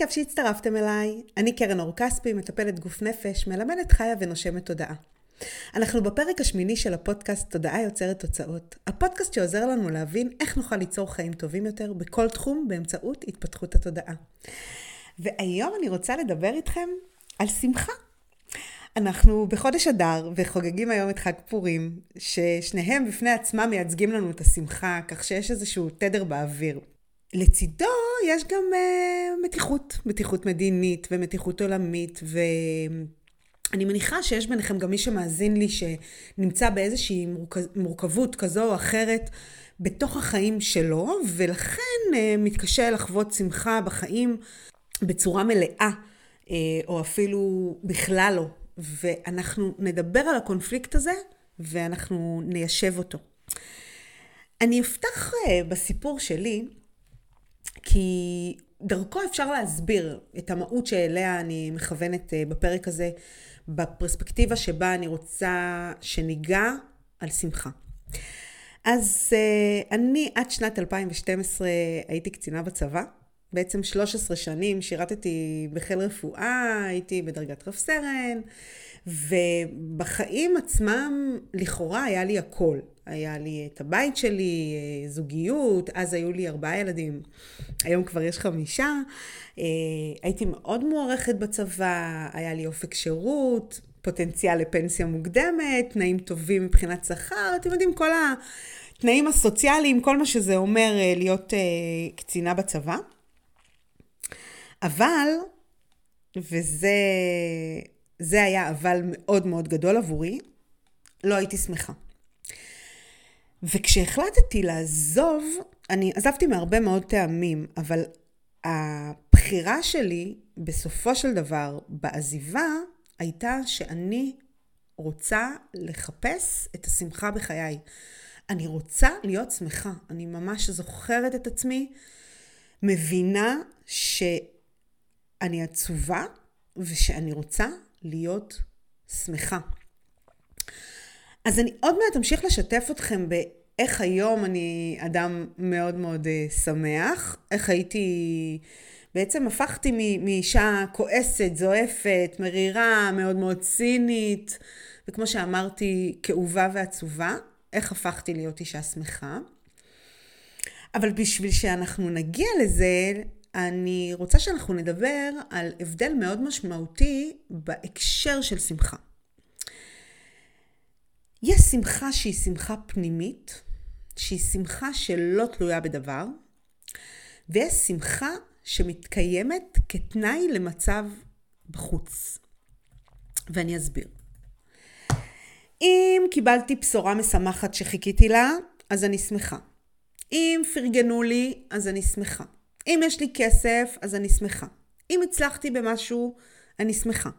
איזה כיף שהצטרפתם אליי. אני קרן אור קספי, מטפלת גוף נפש, מלמדת חיה ונושמת תודעה. אנחנו בפרק השמיני של הפודקאסט תודעה יוצרת תוצאות. הפודקאסט שעוזר לנו להבין איך נוכל ליצור חיים טובים יותר בכל תחום באמצעות התפתחות התודעה. והיום אני רוצה לדבר איתכם על שמחה. אנחנו בחודש אדר וחוגגים היום את חג פורים, ששניהם בפני עצמם מייצגים לנו את השמחה, כך שיש איזשהו תדר באוויר. לצידו יש גם מתיחות, מתיחות מדינית ומתיחות עולמית, ואני מניחה שיש ביניכם גם מי שמאזין לי שנמצא באיזושהי מורכבות כזו או אחרת בתוך החיים שלו, ולכן מתקשה לחוות שמחה בחיים בצורה מלאה, או אפילו בכלל לא. ואנחנו נדבר על הקונפליקט הזה ואנחנו ניישב אותו. אני אפתח בסיפור שלי, כי דרכו אפשר להסביר את המהות שאליה אני מכוונת בפרק הזה, בפרספקטיבה שבה אני רוצה שניגע על שמחה. אז אני עד שנת 2012 הייתי קצינה בצבא, בעצם 13 שנים שירתתי בחיל רפואה, הייתי בדרגת רב סרן, ובחיים עצמם לכאורה היה לי הכל. היה לי את הבית שלי, זוגיות, אז היו לי 4 ילדים, היום כבר יש 5. הייתי מאוד מוערכת בצבא, היה לי אופק שירות, פוטנציאל לפנסיה מוקדמת, תנאים טובים מבחינת שכר, אתם יודעים, כל התנאים הסוציאליים, כל מה שזה אומר להיות קצינה בצבא. אבל, וזה היה אבל מאוד מאוד גדול עבורי, לא הייתי שמחה. וכשהחלטתי לעזוב, אני עזבתי מהרבה מאוד טעמים, אבל הבחירה שלי בסופו של דבר בעזיבה הייתה שאני רוצה לחפש את השמחה בחיי. אני רוצה להיות שמחה. אני ממש זוכרת את עצמי, מבינה שאני עצובה ושאני רוצה להיות שמחה. אז אני עוד מעט אמשיך לשתף אתכם באיך היום אני אדם מאוד מאוד שמח, איך הייתי, בעצם הפכתי מאישה כועסת, זועפת, מרירה, מאוד מאוד צינית, וכמו שאמרתי, כאובה ועצובה, איך הפכתי להיות אישה שמחה. אבל בשביל שאנחנו נגיע לזה, אני רוצה שאנחנו נדבר על הבדל מאוד משמעותי בהקשר של שמחה. יש שמחה שהיא שמחה פנימית, שהיא שמחה שלא תלויה בדבר, ויש שמחה שמתקיימת כתנאי למצב בחוץ. ואני אסביר. אם קיבלתי בשורה משמחת שחיכיתי לה, אז אני שמחה. אם פרגנו לי, אז אני שמחה. אם יש לי כסף, אז אני שמחה. אם הצלחתי במשהו, אני שמחה.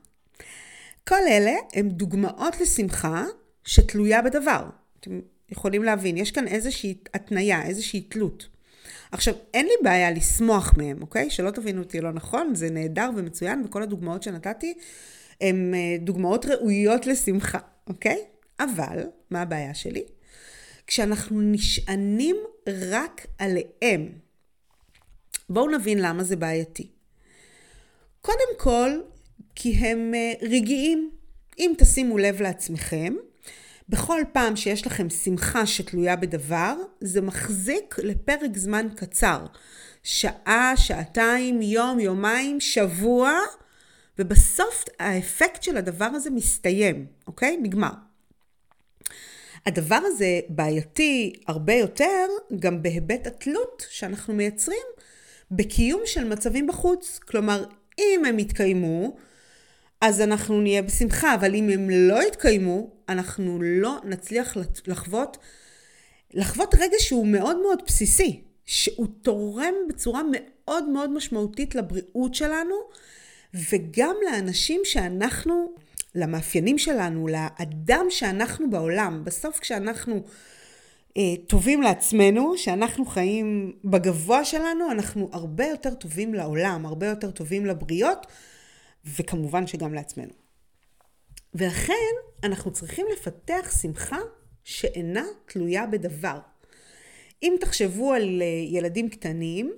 כל אלה הם דוגמאות לשמחה שתלויה בדבר. אתם יכולים להבין, יש כאן איזושהי התניה, איזושהי תלות. עכשיו, אין לי בעיה לשמוח מהם, אוקיי? שלא תבינו אותי לא נכון, זה נהדר ומצוין, וכל הדוגמאות שנתתי הן דוגמאות ראויות לשמחה, אוקיי? אבל, מה הבעיה שלי? כשאנחנו נשענים רק עליהם. בואו נבין למה זה בעייתי. קודם כל, כי הם רגעיים. אם תשימו לב לעצמכם, בכל פעם שיש לכם שמחה שתלויה בדבר, זה מחזיק לפרק זמן קצר. שעה, שעתיים, יום, יומיים, שבוע, ובסוף האפקט של הדבר הזה מסתיים, אוקיי? נגמר. הדבר הזה בעייתי הרבה יותר גם בהיבט התלות שאנחנו מייצרים בקיום של מצבים בחוץ. כלומר, אם הם יתקיימו, אז אנחנו נהיה בשמחה, אבל אם הם לא יתקיימו, אנחנו לא נצליח לחוות רגע שהוא מאוד מאוד בסיסי, שהוא תורם בצורה מאוד מאוד משמעותית לבריאות שלנו, וגם לאנשים שאנחנו, למאפיינים שלנו, לאדם שאנחנו בעולם. בסוף כשאנחנו טובים לעצמנו, שאנחנו חיים בגבוה שלנו, אנחנו הרבה יותר טובים לעולם, הרבה יותר טובים לבריות, וכמובן שגם לעצמנו. ולכן אנחנו צריכים לפתח שמחה שאינה תלויה בדבר. אם תחשבו על ילדים קטנים,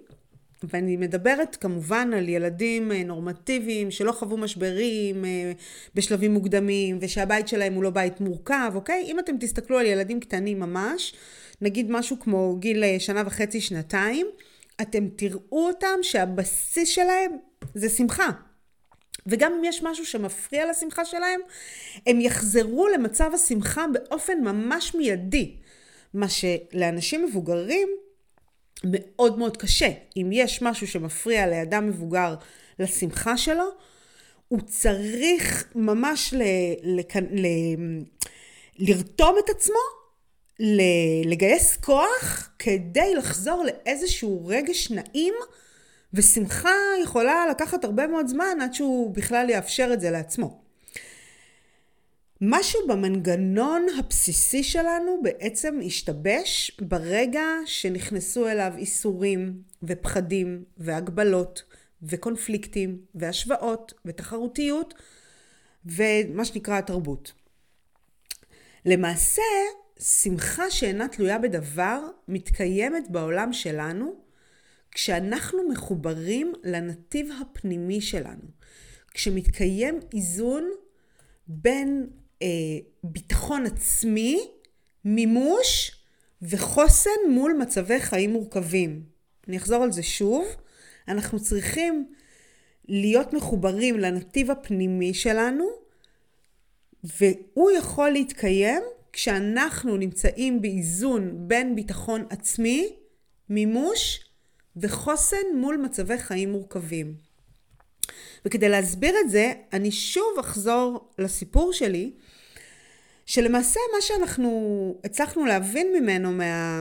ואני מדברת כמובן על ילדים נורמטיביים שלא חוו משברים בשלבים מוקדמים, ושהבית שלהם הוא לא בית מורכב, אוקיי? אם אתם תסתכלו על ילדים קטנים ממש, נגיד משהו כמו גיל 1.5, 2, אתם תראו אותם שהבסיס שלהם זה שמחה. וגם אם יש משהו שמפריע לשמחה שלהם, הם יחזרו למצב השמחה באופן ממש מיידי. מה שלאנשים מבוגרים מאוד מאוד קשה. אם יש משהו שמפריע לאדם מבוגר לשמחה שלו, הוא צריך ממש לרתום את עצמו, לגייס כוח כדי לחזור לאיזשהו רגש נעים, ושמחה יכולה לקחת הרבה מאוד זמן עד שהוא בכלל יאפשר את זה לעצמו. משהו במנגנון הבסיסי שלנו בעצם השתבש ברגע שנכנסו אליו איסורים ופחדים והגבלות וקונפליקטים והשוואות ותחרותיות ומה שנקרא התרבות. למעשה, שמחה שאינה תלויה בדבר מתקיימת בעולם שלנו כשאנחנו מחוברים לנתיב הפנימי שלנו. כשמתקיים איזון בין ביטחון עצמי, מימוש וחוסן מול מצבי חיים מורכבים. אני אחזור על זה שוב. אנחנו צריכים להיות מחוברים לנתיב הפנימי שלנו, והוא יכול להתקיים כשאנחנו נמצאים באיזון בין ביטחון עצמי, מימוש וחוסן מול מצבי חיים מורכבים. וכדי להסביר את זה, אני שוב אחזור לסיפור שלי, שלמעשה מה שאנחנו הצלחנו להבין ממנו,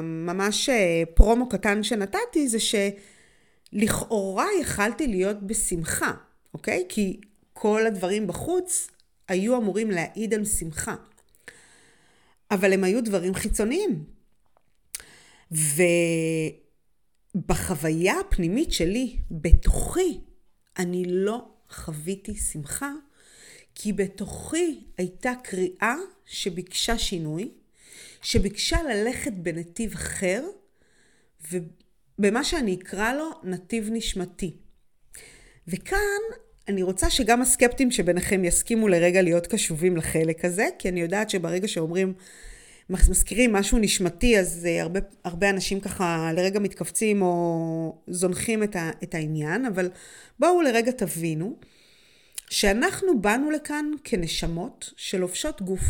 ממש פרומו קטן שנתתי, זה שלכאורה יכלתי להיות בשמחה, אוקיי? כי כל הדברים בחוץ היו אמורים להעיד על שמחה. אבל הם היו דברים חיצוניים. ובחוויה הפנימית שלי, בתוכי, אני לא חוויתי שמחה, כי בתוכי הייתה קריאה שביקשה שינוי, שביקשה ללכת בנתיב אחר, ובמה שאני אקרא לו נתיב נשמתי. וכאן אני רוצה שגם הסקפטים שביניכם יסכימו לרגע להיות קשובים לחלק הזה, כי אני יודעת שברגע שאומרים, מזכירים משהו נשמתי, אז הרבה אנשים ככה לרגע מתכווצים או זונחים את העניין, אבל בואו לרגע תבינו שאנחנו באנו לכאן כנשמות שלובשות גוף.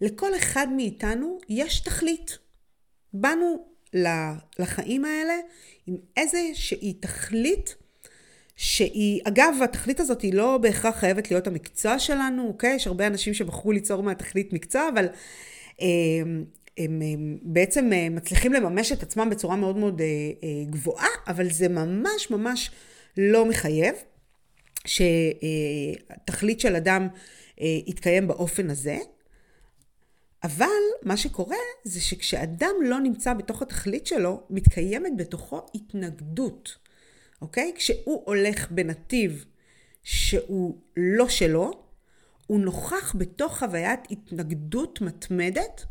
לכל אחד מאיתנו יש תכלית. באנו לחיים האלה עם איזושהי תכלית, שהיא, אגב, התכלית הזאת היא לא בהכרח חייבת להיות המקצוע שלנו, אוקיי? יש הרבה אנשים שבחרו ליצור מהתכלית מקצוע, אבל הם בעצם מצליחים לממש את עצמם בצורה מאוד מאוד גבוהה, אבל זה ממש ממש לא מחייב שהתכלית של אדם יתקיים באופן הזה. אבל מה שקורה זה שכשאדם לא נמצא בתוך התכלית שלו, מתקיימת בתוכו התנגדות. אוקיי? כשהוא הולך בנתיב שהוא לא שלו, הוא נוכח בתוך חוויית התנגדות מתמדת,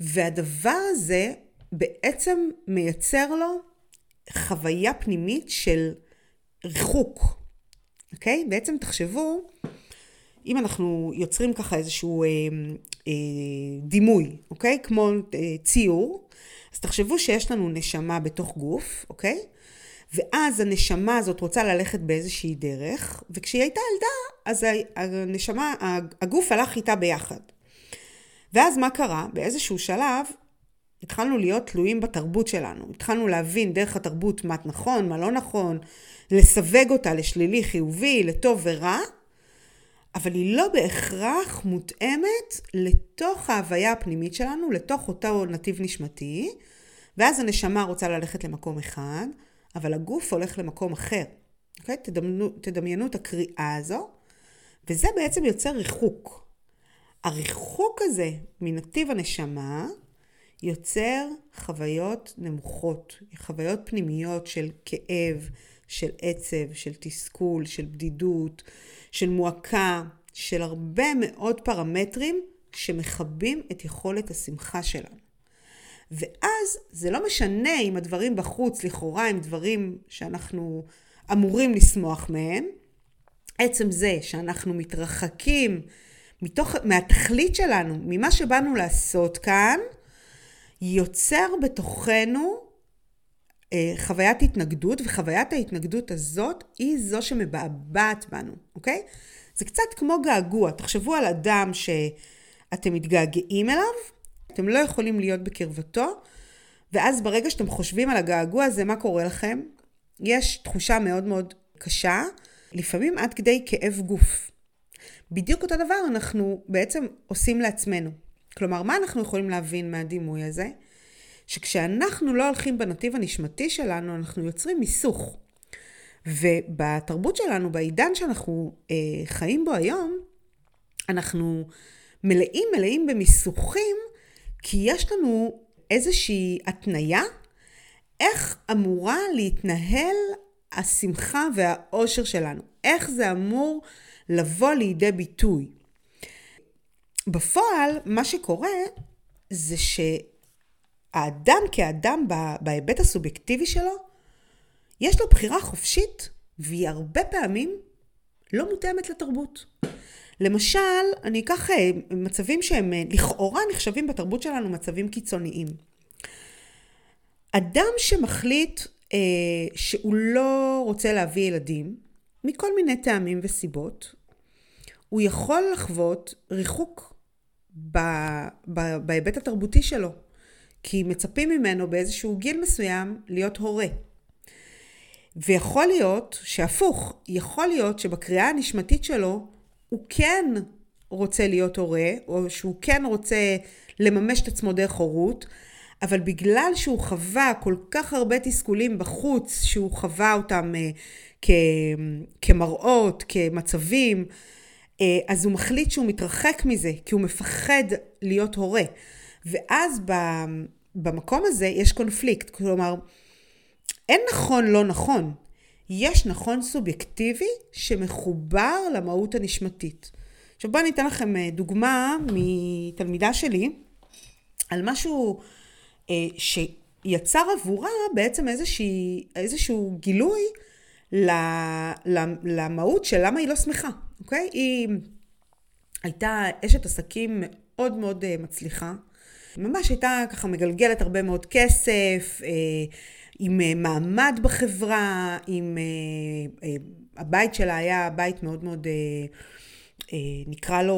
והדבר הזה בעצם מייצר לו חוויה פנימית של ריחוק. אוקיי? בעצם תחשבו, אם אנחנו יוצרים ככה איזשהו דימוי, אוקיי? כמו ציור, אז תחשבו שיש לנו נשמה בתוך גוף, אוקיי? ואז הנשמה הזאת רוצה ללכת באיזושהי דרך, וכשהיא הייתה ילדה, אז הנשמה, הגוף הלך איתה ביחד. ואז מה קרה? באיזשהו שלב, התחלנו להיות תלויים בתרבות שלנו. התחלנו להבין דרך התרבות מה נכון, מה לא נכון, לסווג אותה לשלילי, חיובי, לטוב ורע, אבל היא לא בהכרח מותאמת לתוך ההוויה הפנימית שלנו, לתוך אותו נתיב נשמתי, ואז הנשמה רוצה ללכת למקום אחד, אבל הגוף הולך למקום אחר. אוקיי? תדמיינו את הקריאה הזו, וזה בעצם יוצר ריחוק. הריחוק הזה מנתיב הנשמה יוצר חוויות נמוכות, חוויות פנימיות של כאב, של עצב, של תסכול, של בדידות, של מועקה, של הרבה מאוד פרמטרים שמחבים את יכולת השמחה שלנו. ואז זה לא משנה אם הדברים בחוץ לכאורה הם דברים שאנחנו אמורים לשמוח מהם. עצם זה שאנחנו מתרחקים מהתכלית שלנו, ממה שבאנו לעשות כאן, יוצר בתוכנו חוויית התנגדות, וחוויית ההתנגדות הזאת היא זו שמבעבעת בנו, אוקיי? זה קצת כמו געגוע. תחשבו על אדם שאתם מתגעגעים אליו, אתם לא יכולים להיות בקרבתו, ואז ברגע שאתם חושבים על הגעגוע הזה, מה קורה לכם? יש תחושה מאוד מאוד קשה, לפעמים עד כדי כאב גוף. בדיוק אותו דבר אנחנו בעצם עושים לעצמנו. כלומר, מה אנחנו יכולים להבין מהדימוי הזה? שכשאנחנו לא הולכים בנתיב הנשמתי שלנו, אנחנו יוצרים מיסוך. ובתרבות שלנו, בעידן שאנחנו חיים בו היום, אנחנו מלאים במיסוכים, כי יש לנו איזושהי התניה, איך אמורה להתנהל השמחה והאושר שלנו. איך זה אמור לבוא לידי ביטוי. בפועל, מה שקורה זה שהאדם כאדם בהיבט הסובייקטיבי שלו, יש לו בחירה חופשית, והיא הרבה פעמים לא מותאמת לתרבות. למשל, אני אקח מצבים שהם לכאורה נחשבים בתרבות שלנו מצבים קיצוניים. אדם שמחליט שהוא לא רוצה להביא ילדים, מכל מיני טעמים וסיבות, הוא יכול לחוות ריחוק בהיבט התרבותי שלו, כי מצפים ממנו באיזשהו גיל מסוים להיות הורה. ויכול להיות שהפוך, יכול להיות שבקריאה הנשמתית שלו הוא כן רוצה להיות הורה, או שהוא כן רוצה לממש את עצמו דרך הורות, אבל בגלל שהוא חווה כל כך הרבה תסכולים בחוץ, שהוא חווה אותם כמראות, כמצבים, אז הוא מחליט שהוא מתרחק מזה, כי הוא מפחד להיות הורה. ואז במקום הזה יש קונפליקט, כלומר, אין נכון לא נכון, יש נכון סובייקטיבי שמחובר למהות הנשמתית. עכשיו בואו ניתן לכם דוגמה מתלמידה שלי, על משהו שיצר עבורה בעצם איזשהו גילוי למהות של למה היא לא שמחה, אוקיי? היא הייתה אשת עסקים מאוד מאוד מצליחה, ממש הייתה ככה מגלגלת הרבה מאוד כסף, עם מעמד בחברה, עם הבית שלה היה בית מאוד מאוד, נקרא לו,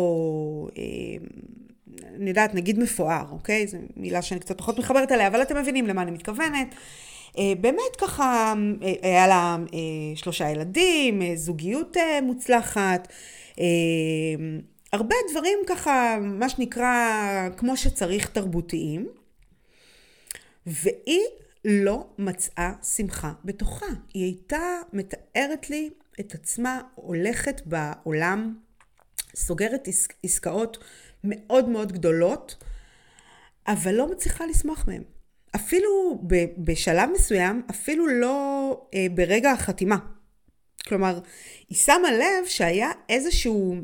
אני יודעת, נגיד מפואר, אוקיי? זו מילה שאני קצת פחות מחברת עליה, אבל אתם מבינים למה אני מתכוונת. באמת ככה, היה לה 3 ילדים, זוגיות מוצלחת, הרבה דברים ככה, מה שנקרא, כמו שצריך תרבותיים, והיא לא מצאה שמחה בתוכה. היא הייתה מתארת לי את עצמה, הולכת בעולם, סוגרת עסקאות מאוד מאוד גדולות, אבל לא מצליחה לשמוח מהם. אפילו בשלב מסוים, אפילו לא ברגע החתימה. כלומר, היא שמה לב שהיה איזשהו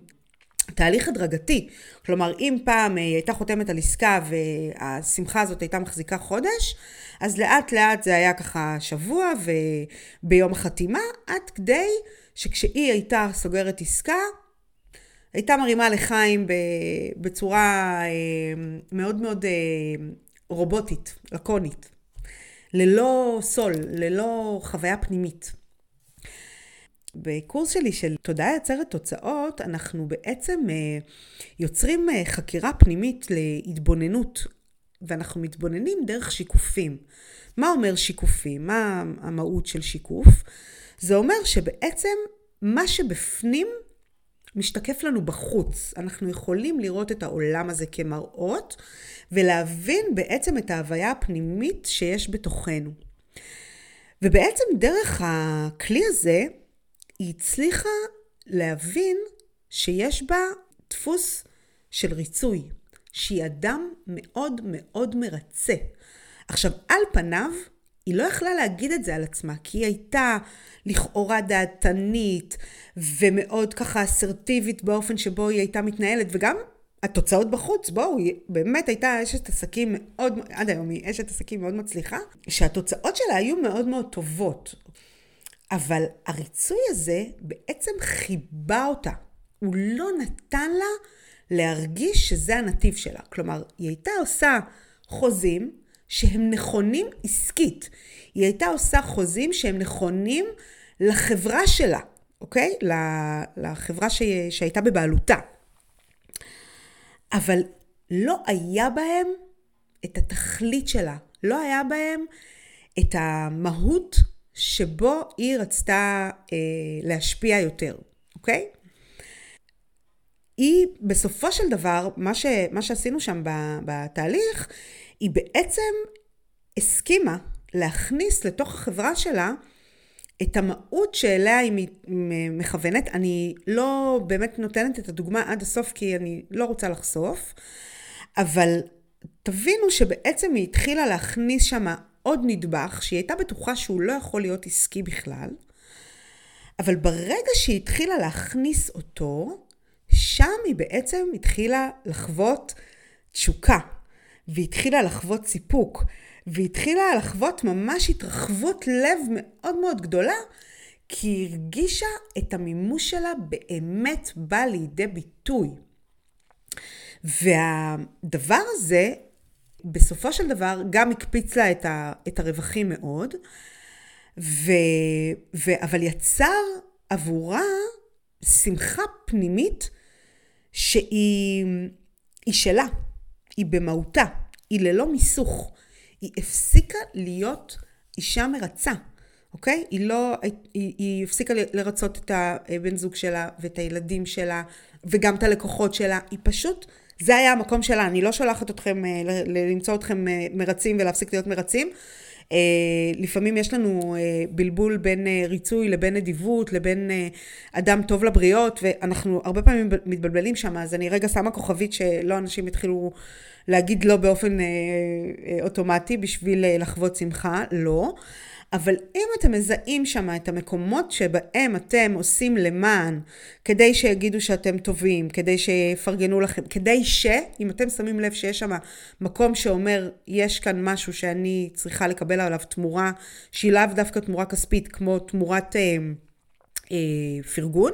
תהליך הדרגתי. כלומר, אם פעם היא הייתה חותמת על עסקה והשמחה הזאת הייתה מחזיקה חודש, אז לאט לאט זה היה ככה שבוע וביום החתימה, עד כדי שכשהיא הייתה סוגרת עסקה, הייתה מרימה לחיים בצורה מאוד מאוד רובוטית, לקונית, ללא סול, ללא חוויה פנימית. בקורס שלי של תודעה יוצרת תוצאות, אנחנו בעצם יוצרים חקירה פנימית להתבוננות, ואנחנו מתבוננים דרך שיקופים. מה אומר שיקופים? מה המהות של שיקוף? זה אומר שבעצם מה שבפנים משתקף לנו בחוץ. אנחנו יכולים לראות את העולם הזה כמראות, ולהבין בעצם את ההוויה הפנימית שיש בתוכנו. ובעצם דרך הכלי הזה, היא הצליחה להבין שיש בה דפוס של ריצוי, שהיא אדם מאוד מאוד מרצה. עכשיו, על פניו, היא לא יכלה להגיד את זה על עצמה, כי היא הייתה לכאורה דעתנית, ומאוד ככה אסרטיבית באופן שבו היא הייתה מתנהלת, וגם התוצאות בחוץ, בואו, באמת הייתה אשת עסקים מאוד, עד היום היא אשת עסקים מאוד מצליחה, שהתוצאות שלה היו מאוד מאוד טובות. אבל הריצוי הזה בעצם חיבה אותה. הוא לא נתן לה להרגיש שזה הנתיב שלה. כלומר, היא הייתה עושה חוזים שהם נכונים עסקית. היא הייתה עושה חוזים שהם נכונים לחברה שלה, אוקיי? לחברה שהייתה בבעלותה. אבל לא היה בהם את התכלית שלה. לא היה בהם את המהות שבו היא רצתה להשפיע יותר, אוקיי? היא בסופו של דבר, מה שעשינו שם בתהליך, היא בעצם הסכימה להכניס לתוך החברה שלה את המהות שאליה היא מכוונת. אני לא באמת נותנת את הדוגמה עד הסוף כי אני לא רוצה לחשוף, אבל תבינו שבעצם היא התחילה להכניס שם עוד נדבך שהיא הייתה בטוחה שהוא לא יכול להיות עסקי בכלל, אבל ברגע שהיא התחילה להכניס אותו, שם היא בעצם התחילה לחוות תשוקה, והתחילה לחוות סיפוק, והתחילה לחוות ממש התרחבות לב מאוד מאוד גדולה, כי היא הרגישה את המימוש שלה באמת בא לידי ביטוי. והדבר הזה בסופו של דבר גם הקפיץ לה את הרווחים מאוד, אבל יצר עבורה שמחה פנימית שהיא שלה, היא במהותה, היא ללא מיסוך. היא הפסיקה להיות אישה מרצה, אוקיי? היא הפסיקה לרצות את הבן זוג שלה ואת הילדים שלה וגם את הלקוחות שלה. היא פשוט, זה היה המקום שלה. אני לא שולחת אתכם למצוא אתכם מרצים ולהפסיק להיות מרצים. לפעמים יש לנו בלבול בין ריצוי לבין נדיבות, לבין אדם טוב לבריות, ואנחנו הרבה פעמים מתבלבלים שם, אז אני רגע שמה כוכבית שלא אנשים התחילו להגיד לא באופן אוטומטי בשביל לחוות שמחה, לא. אבל אם אתם מזהים שם את המקומות שבהם אתם עושים למען, כדי שיגידו שאתם טובים, כדי שיפרגנו לכם, כדי שאם אתם שמים לב שיש שם מקום שאומר, יש כאן משהו שאני צריכה לקבל עליו תמורה, שהיא לאו דווקא תמורה כספית, כמו תמורת פרגון,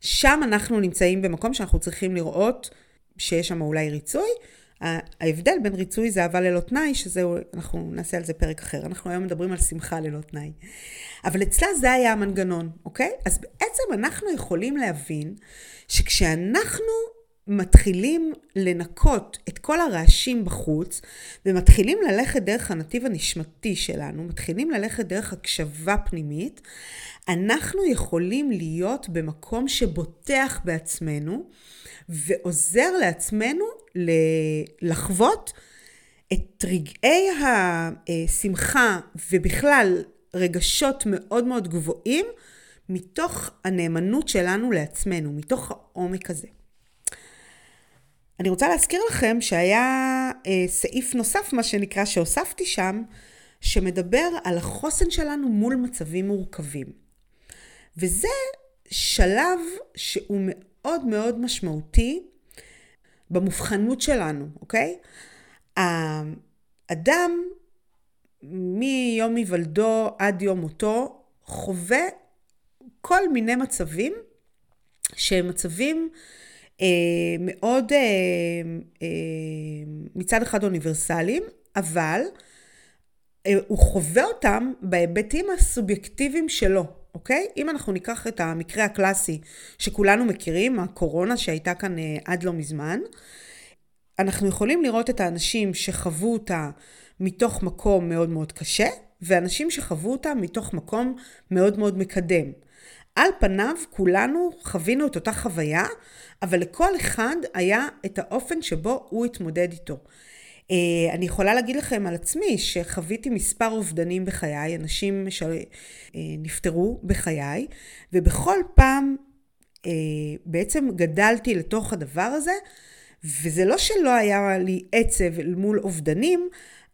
שם אנחנו נמצאים במקום שאנחנו צריכים לראות שיש שם אולי ריצוי. ההבדל בין ריצוי זה אבל ללא תנאי, אנחנו נעשה על זה פרק אחר. אנחנו היום מדברים על שמחה ללא תנאי. אבל אצלה זה היה המנגנון, אוקיי? אז בעצם אנחנו יכולים להבין שכשאנחנו מתחילים לנקות את כל הרעשים בחוץ, ומתחילים ללכת דרך הנתיב הנשמתי שלנו, מתחילים ללכת דרך הקשבה פנימית, אנחנו יכולים להיות במקום שבוטח בעצמנו, ועוזר לעצמנו לחוות את רגעי השמחה, ובכלל רגשות מאוד מאוד גבוהים, מתוך הנאמנות שלנו לעצמנו, מתוך העומק הזה. אני רוצה להזכיר לכם שהיה סעיף נוסף, מה שנקרא, שהוספתי שם, שמדבר על החוסן שלנו מול מצבים מורכבים. וזה שלב שהוא מאוד מאוד משמעותי במובחנות שלנו, אוקיי? האדם מיום היוולדו עד יום מותו חווה כל מיני מצבים שהם מצבים מאוד מצד אחד אוניברסליים, אבל הוא חווה אותם בהיבטים הסובייקטיביים שלו, אוקיי? אם אנחנו ניקח את המקרה הקלאסי שכולנו מכירים, הקורונה שהייתה כאן עד לא מזמן, אנחנו יכולים לראות את האנשים שחוו אותה מתוך מקום מאוד מאוד קשה, ואנשים שחוו אותה מתוך מקום מאוד מאוד מקדם. על פניו כולנו חווינו את אותה חוויה, אבל לכל אחד היה את האופן שבו הוא התמודד איתו. אני יכולה להגיד לכם על עצמי שחוויתי מספר אובדנים בחיי, אנשים שנפטרו בחיי, ובכל פעם בעצם גדלתי לתוך הדבר הזה, וזה לא שלא היה לי עצב מול אובדנים,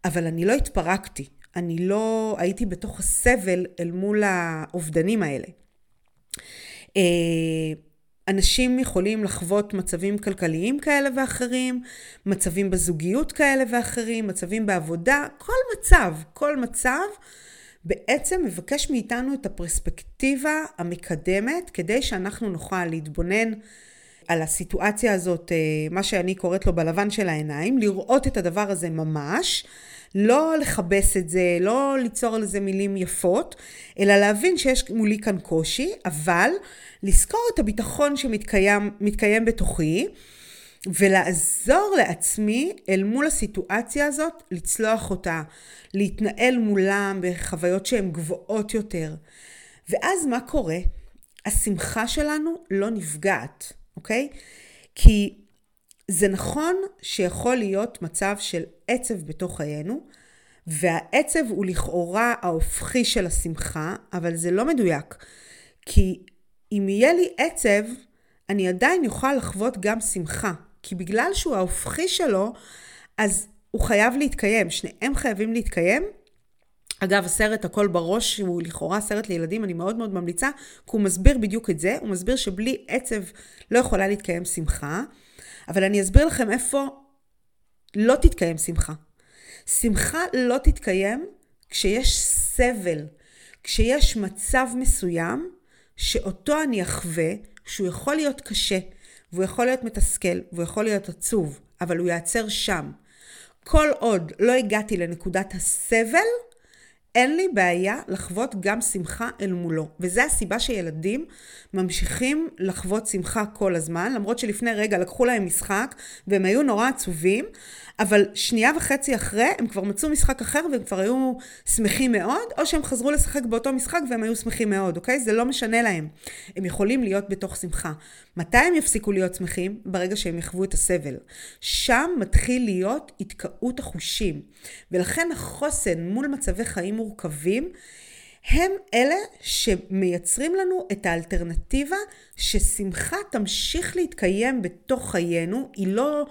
אבל אני לא התפרקתי, אני לא הייתי בתוך הסבל אל מול האובדנים האלה. אנשים יכולים לחוות מצבים כלכליים כאלה ואחרים, מצבים בזוגיות כאלה ואחרים, מצבים בעבודה, כל מצב בעצם מבקש מאיתנו את הפרספקטיבה המקדמת, כדי שאנחנו נוכל להתבונן על הסיטואציה הזאת, מה שאני קוראת לו בלבן של העיניים, לראות את הדבר הזה ממש, לא לחבש את זה, לא ליצור על זה מילים יפות, אלא להבין שיש מולי כאן קושי, אבל לזכור את הביטחון שמתקיים בתוכי, ולעזור לעצמי אל מול הסיטואציה הזאת, לצלוח אותה, להתנהל מולם בחוויות שהן גבוהות יותר. ואז מה קורה? השמחה שלנו לא נפגעת, אוקיי? כי זה נכון שיכול להיות מצב של עצב בתוך חיינו, והעצב הוא לכאורה ההופכי של השמחה, אבל זה לא מדויק. כי אם יהיה לי עצב, אני עדיין יוכל לחוות גם שמחה. כי בגלל שהוא ההופכי שלו, אז הוא חייב להתקיים. שניהם חייבים להתקיים. אגב, הסרט הכל בראש, הוא לכאורה סרט לילדים, אני מאוד מאוד ממליצה, כי הוא מסביר בדיוק את זה. הוא מסביר שבלי עצב לא יכולה להתקיים שמחה. אבל אני אסביר לכם איפה לא תתקיים שמחה. שמחה לא תתקיים כשיש סבל, כשיש מצב מסוים שאותו אני אחווה, שהוא יכול להיות קשה, והוא יכול להיות מתסכל, והוא יכול להיות עצוב, אבל הוא יעצר שם. כל עוד לא הגעתי לנקודת הסבל, אין לי בעיה לחוות גם שמחה אל מולו. וזו הסיבה שילדים ממשיכים לחוות שמחה כל הזמן, למרות שלפני רגע לקחו להם משחק, והם היו נורא עצובים, אבל שנייה וחצי אחרי הם כבר מצאו משחק אחר, והם כבר היו שמחים מאוד, או שהם חזרו לשחק באותו משחק והם היו שמחים מאוד, אוקיי? זה לא משנה להם. הם יכולים להיות בתוך שמחה. מתי הם יפסיקו להיות שמחים? ברגע שהם יחוו את הסבל. שם מתחיל להיות התקאות החושים. ולכן החוסן מול מצבי חיים מורכבים, הם אלה שמייצרים לנו את האלטרנטיבה ששמחה תמשיך להתקיים בתוך חיינו, היא לא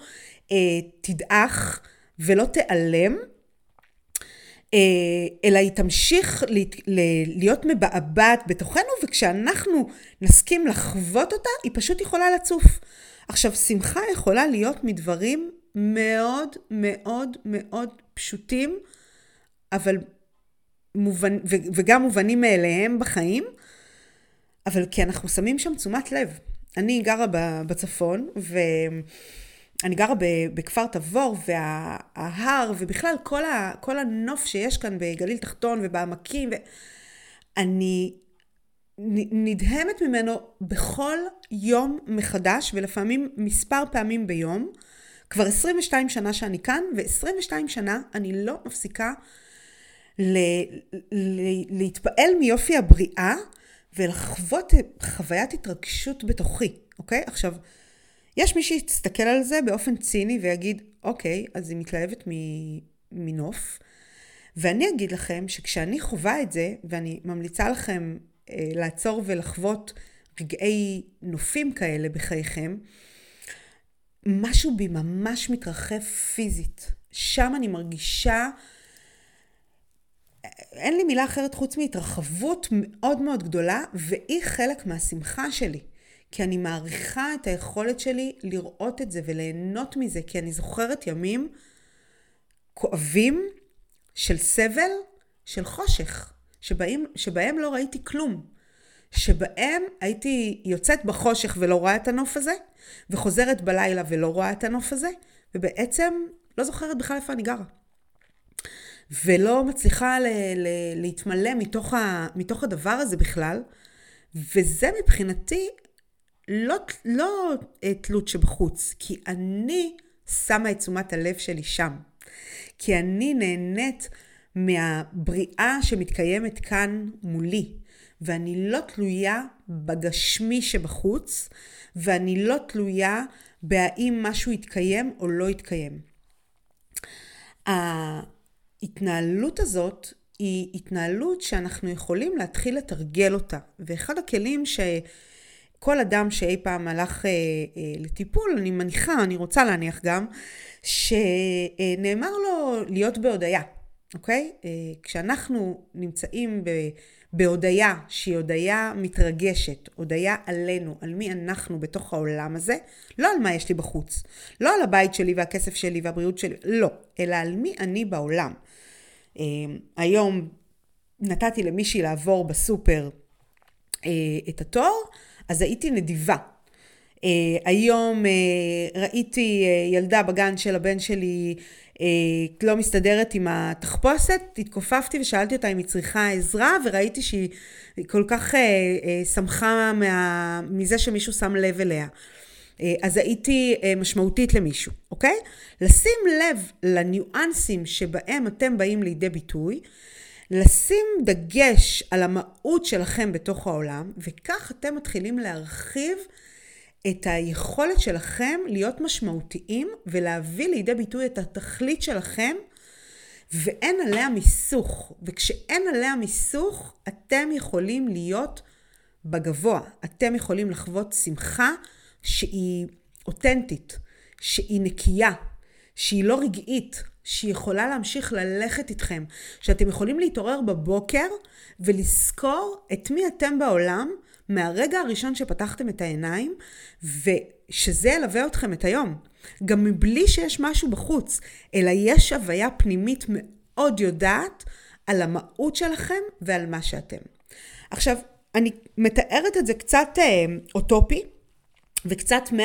תדעך ולא תיעלם, אלא היא תמשיך להיות מבעבעת בתוכנו, וכשאנחנו נסכים לחוות אותה, היא פשוט יכולה לצוף. עכשיו, שמחה יכולה להיות מדברים מאוד מאוד מאוד פשוטים, אבל וגם מובנים מאליהם בחיים, אבל כי אנחנו שמים שם תשומת לב. אני גרה בצפון, ואני גרה בכפר תבור, וההר, ובכלל כל הנוף שיש כאן בגליל תחתון ובעמקים, אני נדהמת ממנו בכל יום מחדש, ולפעמים מספר פעמים ביום. כבר 22 שנה שאני כאן, ו22 שנה אני לא מפסיקה להתפעל מיופי הבריאה ולחוות חוויית התרגשות בתוכי, אוקיי? עכשיו, יש מי שיסתכל על זה באופן ציני ויגיד, אוקיי, אז היא מתלהבת מנוף, ואני אגיד לכם שכשאני חווה את זה, ואני ממליצה לכם לעצור ולחוות רגעי נופים כאלה בחייכם, משהו בי ממש מתרחב פיזית. שם אני מרגישה, אין לי מילה אחרת חוץ מהתרחבות מאוד מאוד גדולה, והיא חלק מהשמחה שלי. כי אני מעריכה את היכולת שלי לראות את זה וליהנות מזה, כי אני זוכרת ימים כואבים של סבל, של חושך, שבהם לא ראיתי כלום. שבהם הייתי יוצאת בחושך ולא רואה את הנוף הזה, וחוזרת בלילה ולא רואה את הנוף הזה, ובעצם לא זוכרת בכלל איפה אני גרה. ולא מצליחה להתמלא מתוך הדבר הזה בכלל, וזה מבחינתי לא תלות שבחוץ, כי אני שמה את תשומת הלב שלי שם, כי אני נהנית מהבריאה שמתקיימת כאן מולי, ואני לא תלויה בגשמי שבחוץ, ואני לא תלויה בהאם משהו יתקיים או לא יתקיים. ההתנהלות הזאת היא התנהלות שאנחנו יכולים להתחיל לתרגל אותה. ואחד הכלים שכל אדם שאי פעם הלך לטיפול, אני מניחה, אני רוצה להניח גם, שנאמר לו להיות בהודעה, אוקיי? כשאנחנו נמצאים בהודעה שהיא הודעה מתרגשת, הודעה עלינו, על מי אנחנו בתוך העולם הזה, לא על מה יש לי בחוץ, לא על הבית שלי והכסף שלי והבריאות שלי, לא, אלא על מי אני בעולם. היום נתתי למישהי לעבור בסופר את התור, אז הייתי נדיבה. היום ראיתי ילדה בגן של הבן שלי לא מסתדרת עם התחפושת, התכופפתי ושאלתי אותה אם היא צריכה עזרה, וראיתי שהיא כל כך שמחה מזה שמישהו שם לב אליה. אז הייתי משמעותית למישהו, אוקיי? לשים לב לניואנסים שבהם אתם באים לידי ביטוי, לשים דגש על המהות שלכם בתוך העולם, וכך אתם מתחילים להרחיב את היכולת שלכם להיות משמעותיים ולהביא לידי ביטוי את התכלית שלכם, ואין עליה מיסוך. וכשאין עליה מיסוך, אתם יכולים להיות בגבוה. אתם יכולים לחוות שמחה שהיא אותנטית, שהיא נקייה, שהיא לא רגעית, שהיא יכולה להמשיך ללכת איתכם, שאתם יכולים להתעורר בבוקר ולזכור את מי אתם בעולם, מהרגע הראשון שפתחתם את העיניים, ושזה ילווה אתכם את היום. גם מבלי שיש משהו בחוץ, אלא יש הוויה פנימית מאוד יודעת על המהות שלכם ועל מה שאתם. עכשיו, אני מתארת את זה קצת אוטופי, וקצת 100%.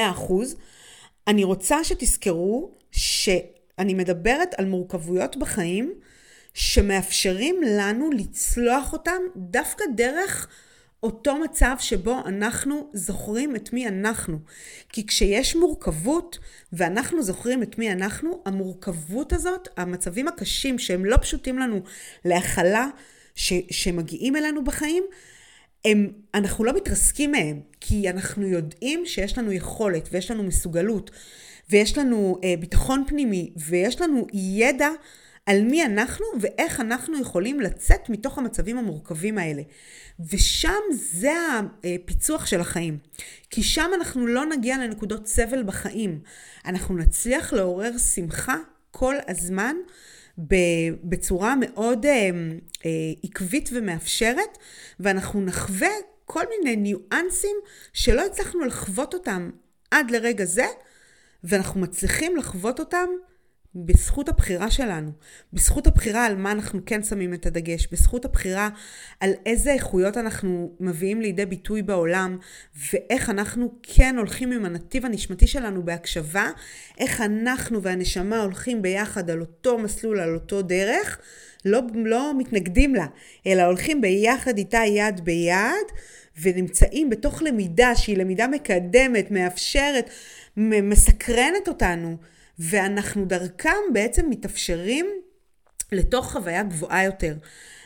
אני רוצה שתזכרו שאני מדברת על מורכבויות בחיים, שמאפשרים לנו לצלוח אותם דווקא דרך אותו מצב שבו אנחנו זוכרים את מי אנחנו. כי כשיש מורכבות ואנחנו זוכרים את מי אנחנו, המורכבות הזאת, המצבים הקשים שהם לא פשוטים לנו להחלה שמגיעים אלינו בחיים, אנחנו לא מתרסקים מהם, כי אנחנו יודעים שיש לנו יכולת ויש לנו מסוגלות ויש לנו ביטחון פנימי ויש לנו ידע על מי אנחנו ואיך אנחנו יכולים לצאת מתוך המצבים המורכבים האלה. ושם זה הפיצוח של החיים. כי שם אנחנו לא נגיע לנקודות סבל בחיים. אנחנו נצליח לעורר שמחה כל הזמן בצורה מאוד עקבית ומאפשרת, ואנחנו נחווה כל מיני ניואנסים שלא הצלחנו לחוות אותם עד לרגע זה, ואנחנו מצליחים לחוות אותם בזכות הבחירה שלנו, בזכות הבחירה על מה אנחנו כן שמים את הדגש, בזכות הבחירה על איזה איכויות אנחנו מביאים לידי ביטוי בעולם, ואיך אנחנו כן הולכים עם הנתיב הנשמתי שלנו בהקשבה, איך אנחנו והנשמה הולכים ביחד על אותו מסלול, על אותו דרך, לא מתנגדים לה, אלא הולכים ביחד איתה יד ביד, ונמצאים בתוך למידה שהיא למידה מקדמת, מאפשרת, מסקרנת אותנו, ואנחנו דרכם בעצם מתאפשרים לתוך חוויה גבוהה יותר.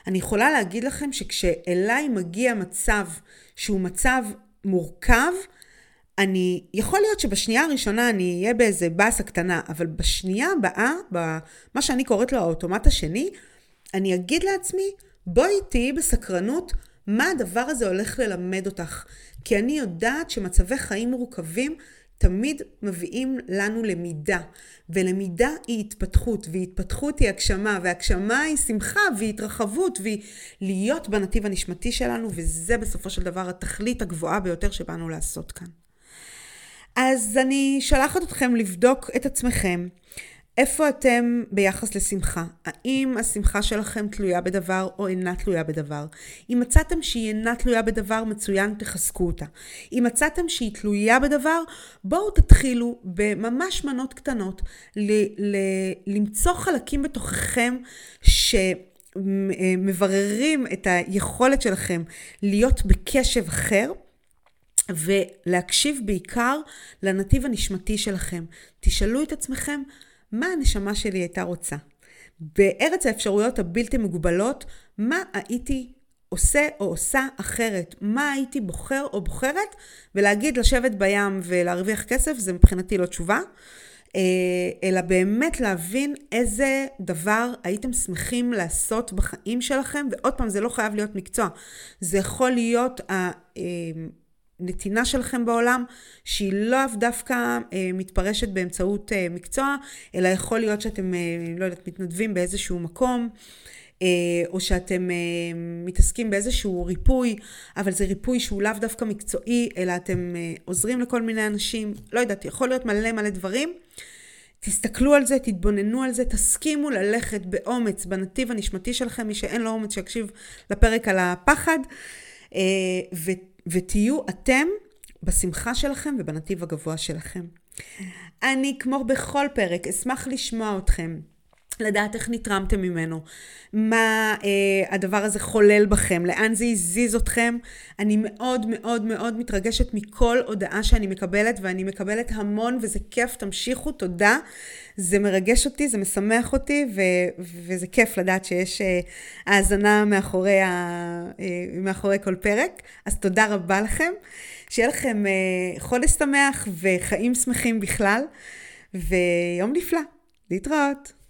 אני יכולה להגיד לכם שכשאליי מגיע מצב שהוא מצב מורכב, אני, יכול להיות שבשנייה הראשונה אני אהיה באיזה בסה קטנה, אבל בשנייה הבאה, במה שאני קוראת לו האוטומט השני, אני אגיד לעצמי, בואי תהיי בסקרנות, מה הדבר הזה הולך ללמד אותך? כי אני יודעת שמצבי חיים מורכבים, תמיד מביאים לנו למידה, ולמידה היא התפתחות, והתפתחות היא הגשמה, והגשמה היא שמחה, והתרחבות, והיא להיות בנתיב הנשמתי שלנו, וזה בסופו של דבר התכלית הגבוהה ביותר שבאנו לעשות כאן. אז אני שלחת אתכם לבדוק את עצמכם, איפה אתם ביחס לשמחה? האם השמחה שלכם תלויה בדבר או אינה תלויה בדבר? אם מצאתם שהיא אינה תלויה בדבר, מצוין, תחזקו אותה. אם מצאתם שהיא תלויה בדבר, בואו תתחילו בממש מנות קטנות למצוא חלקים בתוככם שמבררים את היכולת שלכם להיות בקשב אחר, ולהקשיב בעיקר לנתיב הנשמתי שלכם. תשאלו את עצמכם, מה הנשמה שלי הייתה רוצה? בארץ האפשרויות הבלתי מגובלות, מה הייתי עושה או עושה אחרת? מה הייתי בוחר או בוחרת? ולהגיד לשבת בים ולהרוויח כסף, זה מבחינתי לא תשובה, אלא באמת להבין איזה דבר הייתם שמחים לעשות בחיים שלכם, ועוד פעם זה לא חייב להיות מקצוע. זה יכול להיות נתינה שלכם בעולם, שהיא לא דווקא מתפרשת באמצעות מקצוע, אלא יכול להיות שאתם, לא יודעת, מתנדבים באיזשהו מקום, או שאתם מתעסקים באיזשהו ריפוי, אבל זה ריפוי שהוא לאו דווקא מקצועי, אלא אתם עוזרים לכל מיני אנשים, לא יודעת, יכול להיות מלא דברים. תסתכלו על זה, תתבוננו על זה, תסכימו ללכת באומץ, בנתיב הנשמתי שלכם, מי שאין לו אומץ שיקשיב לפרק על הפחד, ותהיו אתם בשמחה שלכם ובנתיב הגבוה שלכם. אני כמו בכל פרק אשמח לשמוע אתכם, לדעת איך נתרמתם ממנו, מה הדבר הזה חולל בכם, לאן זה הזיז אתכם. אני מאוד מתרגשת מכל הודעה שאני מקבלת, ואני מקבלת המון, וזה כיף, תמשיכו, תודה. זה מרגש אותי, זה משמח אותי, וזה כיף לדעת שיש האזנה מאחורי כל פרק. אז תודה רבה לכם, שיהיה לכם חודש שמח וחיים שמחים בכלל, ויום נפלא, להתראות.